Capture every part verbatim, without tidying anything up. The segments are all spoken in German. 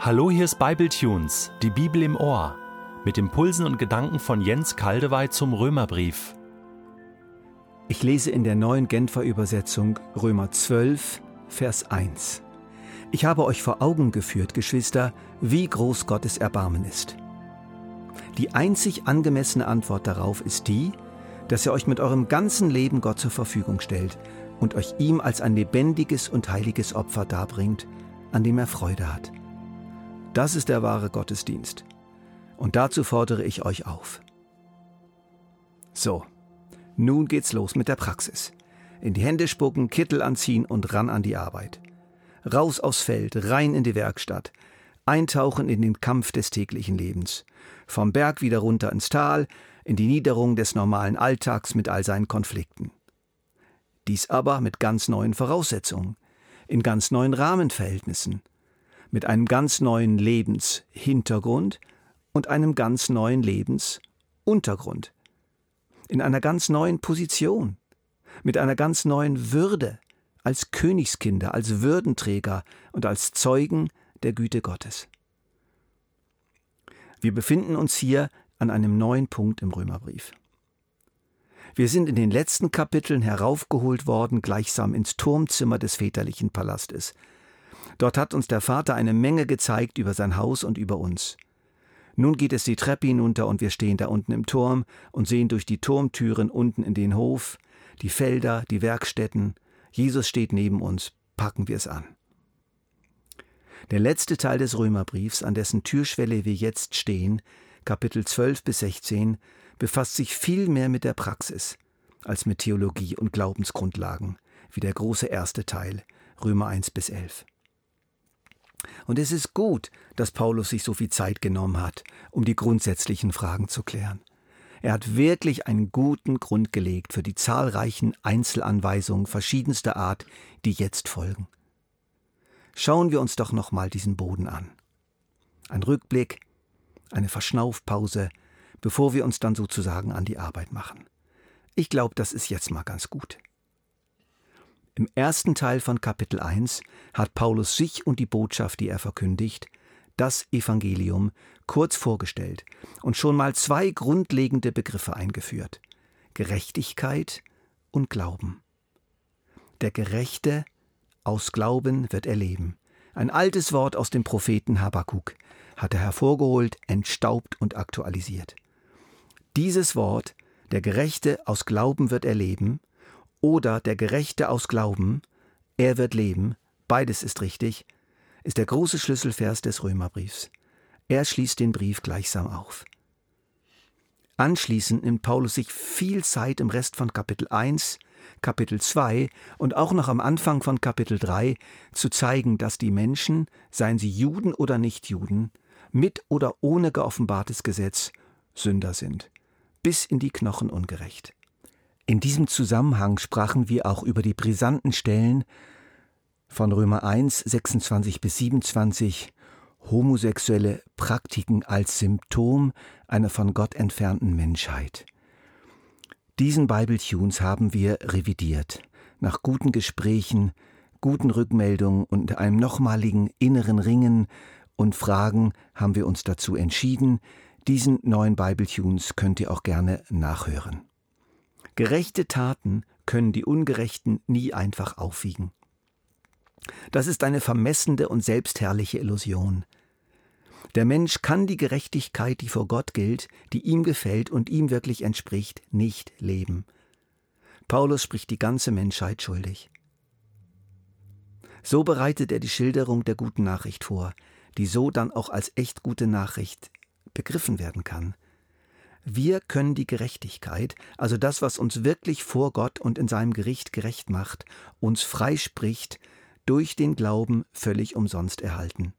Hallo, hier ist BibleTunes, die Bibel im Ohr, mit Impulsen und Gedanken von Jens Kaldewey zum Römerbrief. Ich lese in der neuen Genfer Übersetzung Römer zwölf, Vers eins. Ich habe euch vor Augen geführt, Geschwister, wie groß Gottes Erbarmen ist. Die einzig angemessene Antwort darauf ist die, dass ihr euch mit eurem ganzen Leben Gott zur Verfügung stellt und euch ihm als ein lebendiges und heiliges Opfer darbringt, an dem er Freude hat. Das ist der wahre Gottesdienst. Und dazu fordere ich euch auf. So, nun geht's los mit der Praxis. In die Hände spucken, Kittel anziehen und ran an die Arbeit. Raus aufs Feld, rein in die Werkstatt. Eintauchen in den Kampf des täglichen Lebens. Vom Berg wieder runter ins Tal, in die Niederung des normalen Alltags mit all seinen Konflikten. Dies aber mit ganz neuen Voraussetzungen, in ganz neuen Rahmenverhältnissen. Mit einem ganz neuen Lebenshintergrund und einem ganz neuen Lebensuntergrund. In einer ganz neuen Position, mit einer ganz neuen Würde, als Königskinder, als Würdenträger und als Zeugen der Güte Gottes. Wir befinden uns hier an einem neuen Punkt im Römerbrief. Wir sind in den letzten Kapiteln heraufgeholt worden, gleichsam ins Turmzimmer des väterlichen Palastes. Dort hat uns der Vater eine Menge gezeigt über sein Haus und über uns. Nun geht es die Treppe hinunter und wir stehen da unten im Turm und sehen durch die Turmtüren unten in den Hof, die Felder, die Werkstätten. Jesus steht neben uns. Packen wir es an. Der letzte Teil des Römerbriefs, an dessen Türschwelle wir jetzt stehen, Kapitel zwölf bis sechzehn, befasst sich viel mehr mit der Praxis als mit Theologie und Glaubensgrundlagen, wie der große erste Teil, Römer eins bis elf. Und es ist gut, dass Paulus sich so viel Zeit genommen hat, um die grundsätzlichen Fragen zu klären. Er hat wirklich einen guten Grund gelegt für die zahlreichen Einzelanweisungen verschiedenster Art, die jetzt folgen. Schauen wir uns doch nochmal diesen Boden an. Ein Rückblick, eine Verschnaufpause, bevor wir uns dann sozusagen an die Arbeit machen. Ich glaube, das ist jetzt mal ganz gut. Im ersten Teil von Kapitel eins hat Paulus sich und die Botschaft, die er verkündigt, das Evangelium, kurz vorgestellt und schon mal zwei grundlegende Begriffe eingeführt: Gerechtigkeit und Glauben. Der Gerechte aus Glauben wird er leben. Ein altes Wort aus dem Propheten Habakuk hat er hervorgeholt, entstaubt und aktualisiert. Dieses Wort, der Gerechte aus Glauben wird er leben, oder der Gerechte aus Glauben, er wird leben, beides ist richtig, ist der große Schlüsselvers des Römerbriefs. Er schließt den Brief gleichsam auf. Anschließend nimmt Paulus sich viel Zeit im Rest von Kapitel eins, Kapitel zwei und auch noch am Anfang von Kapitel drei zu zeigen, dass die Menschen, seien sie Juden oder Nichtjuden, mit oder ohne geoffenbartes Gesetz Sünder sind, bis in die Knochen ungerecht. In diesem Zusammenhang sprachen wir auch über die brisanten Stellen von Römer eins, sechsundzwanzig bis siebenundzwanzig, homosexuelle Praktiken als Symptom einer von Gott entfernten Menschheit. Diesen BibleTunes haben wir revidiert, nach guten Gesprächen, guten Rückmeldungen und einem nochmaligen inneren Ringen und Fragen haben wir uns dazu entschieden. Diesen neuen BibleTunes könnt ihr auch gerne nachhören. Gerechte Taten können die Ungerechten nie einfach aufwiegen. Das ist eine vermessende und selbstherrliche Illusion. Der Mensch kann die Gerechtigkeit, die vor Gott gilt, die ihm gefällt und ihm wirklich entspricht, nicht leben. Paulus spricht die ganze Menschheit schuldig. So bereitet er die Schilderung der guten Nachricht vor, die so dann auch als echt gute Nachricht begriffen werden kann. Wir können die Gerechtigkeit, also das, was uns wirklich vor Gott und in seinem Gericht gerecht macht, uns freispricht, durch den Glauben völlig umsonst erhalten.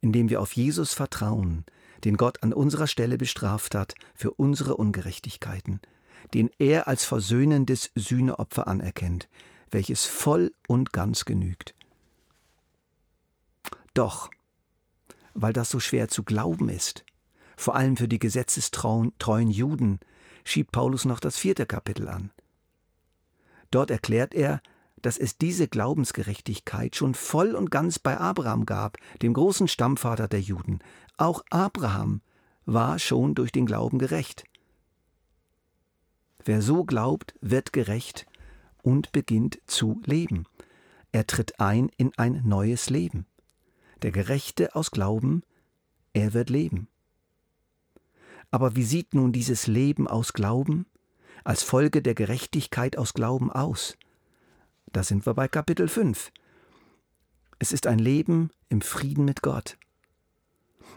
Indem wir auf Jesus vertrauen, den Gott an unserer Stelle bestraft hat für unsere Ungerechtigkeiten, den er als versöhnendes Sühneopfer anerkennt, welches voll und ganz genügt. Doch, weil das so schwer zu glauben ist, vor allem für die gesetzestreuen Juden, schiebt Paulus noch das vierte Kapitel an. Dort erklärt er, dass es diese Glaubensgerechtigkeit schon voll und ganz bei Abraham gab, dem großen Stammvater der Juden. Auch Abraham war schon durch den Glauben gerecht. Wer so glaubt, wird gerecht und beginnt zu leben. Er tritt ein in ein neues Leben. Der Gerechte aus Glauben, er wird leben. Aber wie sieht nun dieses Leben aus Glauben, als Folge der Gerechtigkeit aus Glauben aus? Da sind wir bei Kapitel fünf. Es ist ein Leben im Frieden mit Gott.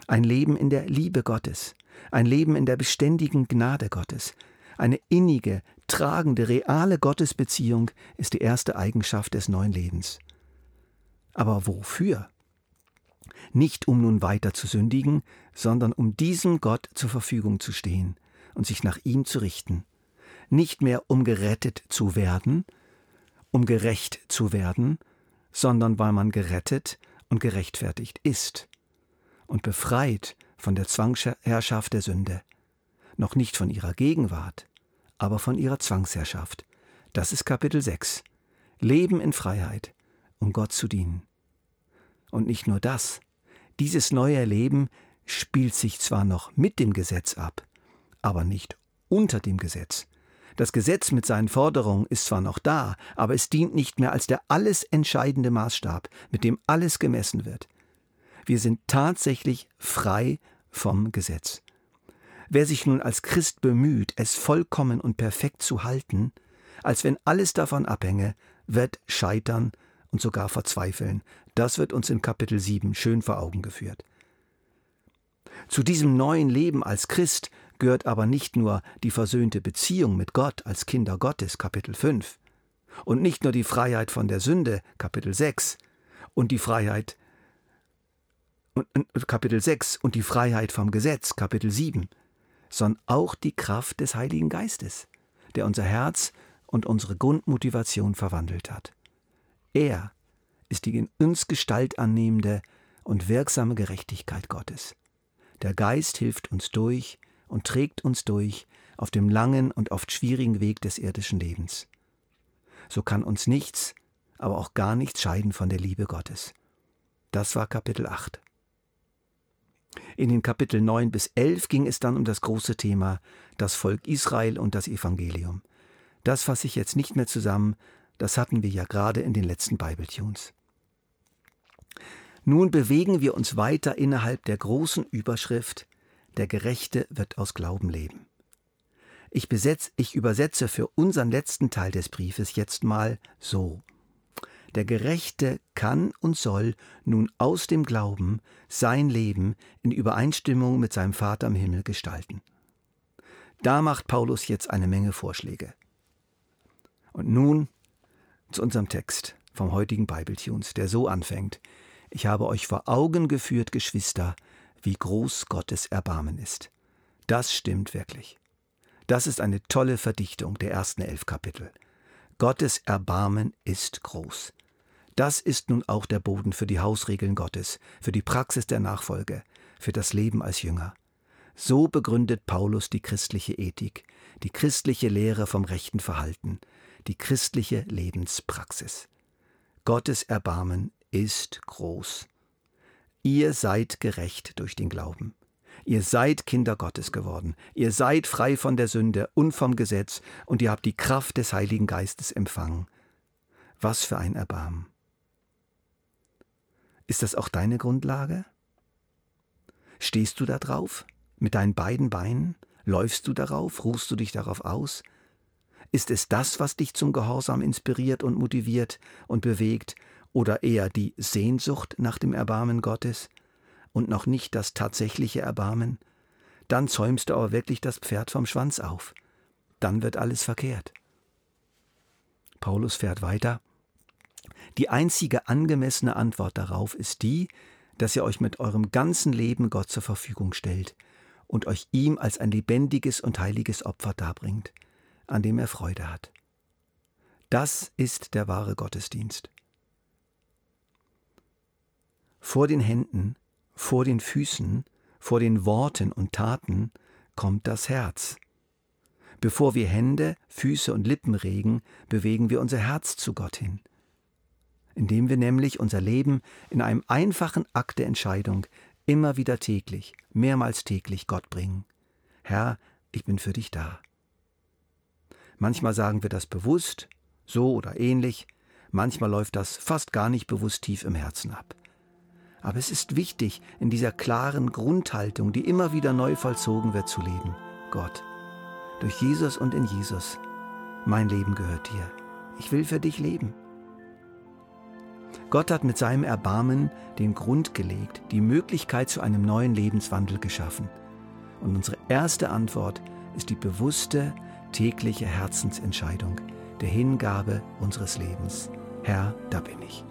Ein Leben in der Liebe Gottes. Ein Leben in der beständigen Gnade Gottes. Eine innige, tragende, reale Gottesbeziehung ist die erste Eigenschaft des neuen Lebens. Aber wofür? Nicht um nun weiter zu sündigen, sondern um diesem Gott zur Verfügung zu stehen und sich nach ihm zu richten. Nicht mehr um gerettet zu werden, um gerecht zu werden, sondern weil man gerettet und gerechtfertigt ist und befreit von der Zwangsherrschaft der Sünde. Noch nicht von ihrer Gegenwart, aber von ihrer Zwangsherrschaft. Das ist Kapitel sechs. Leben in Freiheit, um Gott zu dienen. Und nicht nur das. Dieses neue Leben spielt sich zwar noch mit dem Gesetz ab, aber nicht unter dem Gesetz. Das Gesetz mit seinen Forderungen ist zwar noch da, aber es dient nicht mehr als der alles entscheidende Maßstab, mit dem alles gemessen wird. Wir sind tatsächlich frei vom Gesetz. Wer sich nun als Christ bemüht, es vollkommen und perfekt zu halten, als wenn alles davon abhänge, wird scheitern und sogar verzweifeln. Das wird uns in Kapitel sieben schön vor Augen geführt. Zu diesem neuen Leben als Christ gehört aber nicht nur die versöhnte Beziehung mit Gott als Kinder Gottes, Kapitel fünf, und nicht nur die Freiheit von der Sünde, Kapitel sechs, und die Freiheit und, und, Kapitel sechs und die Freiheit vom Gesetz, Kapitel sieben, sondern auch die Kraft des Heiligen Geistes, der unser Herz und unsere Grundmotivation verwandelt hat. Er ist die in uns Gestalt annehmende und wirksame Gerechtigkeit Gottes. Der Geist hilft uns durch und trägt uns durch auf dem langen und oft schwierigen Weg des irdischen Lebens. So kann uns nichts, aber auch gar nichts scheiden von der Liebe Gottes. Das war Kapitel acht. In den Kapiteln neun bis elf ging es dann um das große Thema, das Volk Israel und das Evangelium. Das fasse ich jetzt nicht mehr zusammen, das hatten wir ja gerade in den letzten BibleTunes. Nun bewegen wir uns weiter innerhalb der großen Überschrift: Der Gerechte wird aus Glauben leben. Ich, besetz, ich übersetze für unseren letzten Teil des Briefes jetzt mal so: Der Gerechte kann und soll nun aus dem Glauben sein Leben in Übereinstimmung mit seinem Vater im Himmel gestalten. Da macht Paulus jetzt eine Menge Vorschläge. Und nun zu unserem Text vom heutigen BibleTunes, der so anfängt: Ich habe euch vor Augen geführt, Geschwister, wie groß Gottes Erbarmen ist. Das stimmt wirklich. Das ist eine tolle Verdichtung der ersten elf Kapitel. Gottes Erbarmen ist groß. Das ist nun auch der Boden für die Hausregeln Gottes, für die Praxis der Nachfolge, für das Leben als Jünger. So begründet Paulus die christliche Ethik, die christliche Lehre vom rechten Verhalten, die christliche Lebenspraxis. Gottes Erbarmen ist groß. Ihr seid gerecht durch den Glauben. Ihr seid Kinder Gottes geworden. Ihr seid frei von der Sünde und vom Gesetz und ihr habt die Kraft des Heiligen Geistes empfangen. Was für ein Erbarmen! Ist das auch deine Grundlage? Stehst du da drauf? Mit deinen beiden Beinen? Läufst du darauf? Ruhst du dich darauf aus? Ist es das, was dich zum Gehorsam inspiriert und motiviert und bewegt, oder eher die Sehnsucht nach dem Erbarmen Gottes und noch nicht das tatsächliche Erbarmen? Dann zäumst du aber wirklich das Pferd vom Schwanz auf. Dann wird alles verkehrt. Paulus fährt weiter. Die einzige angemessene Antwort darauf ist die, dass ihr euch mit eurem ganzen Leben Gott zur Verfügung stellt und euch ihm als ein lebendiges und heiliges Opfer darbringt, an dem er Freude hat. Das ist der wahre Gottesdienst. Vor den Händen, vor den Füßen, vor den Worten und Taten kommt das Herz. Bevor wir Hände, Füße und Lippen regen, bewegen wir unser Herz zu Gott hin. indem wir nämlich unser Leben in einem einfachen Akt der Entscheidung immer wieder täglich, mehrmals täglich Gott bringen. Herr, ich bin für dich da. Manchmal sagen wir das bewusst, so oder ähnlich, manchmal läuft das fast gar nicht bewusst tief im Herzen ab. Aber es ist wichtig, in dieser klaren Grundhaltung, die immer wieder neu vollzogen wird, zu leben. Gott, durch Jesus und in Jesus, mein Leben gehört dir. Ich will für dich leben. Gott hat mit seinem Erbarmen den Grund gelegt, die Möglichkeit zu einem neuen Lebenswandel geschaffen. Und unsere erste Antwort ist die bewusste, tägliche Herzensentscheidung der Hingabe unseres Lebens. Herr, da bin ich.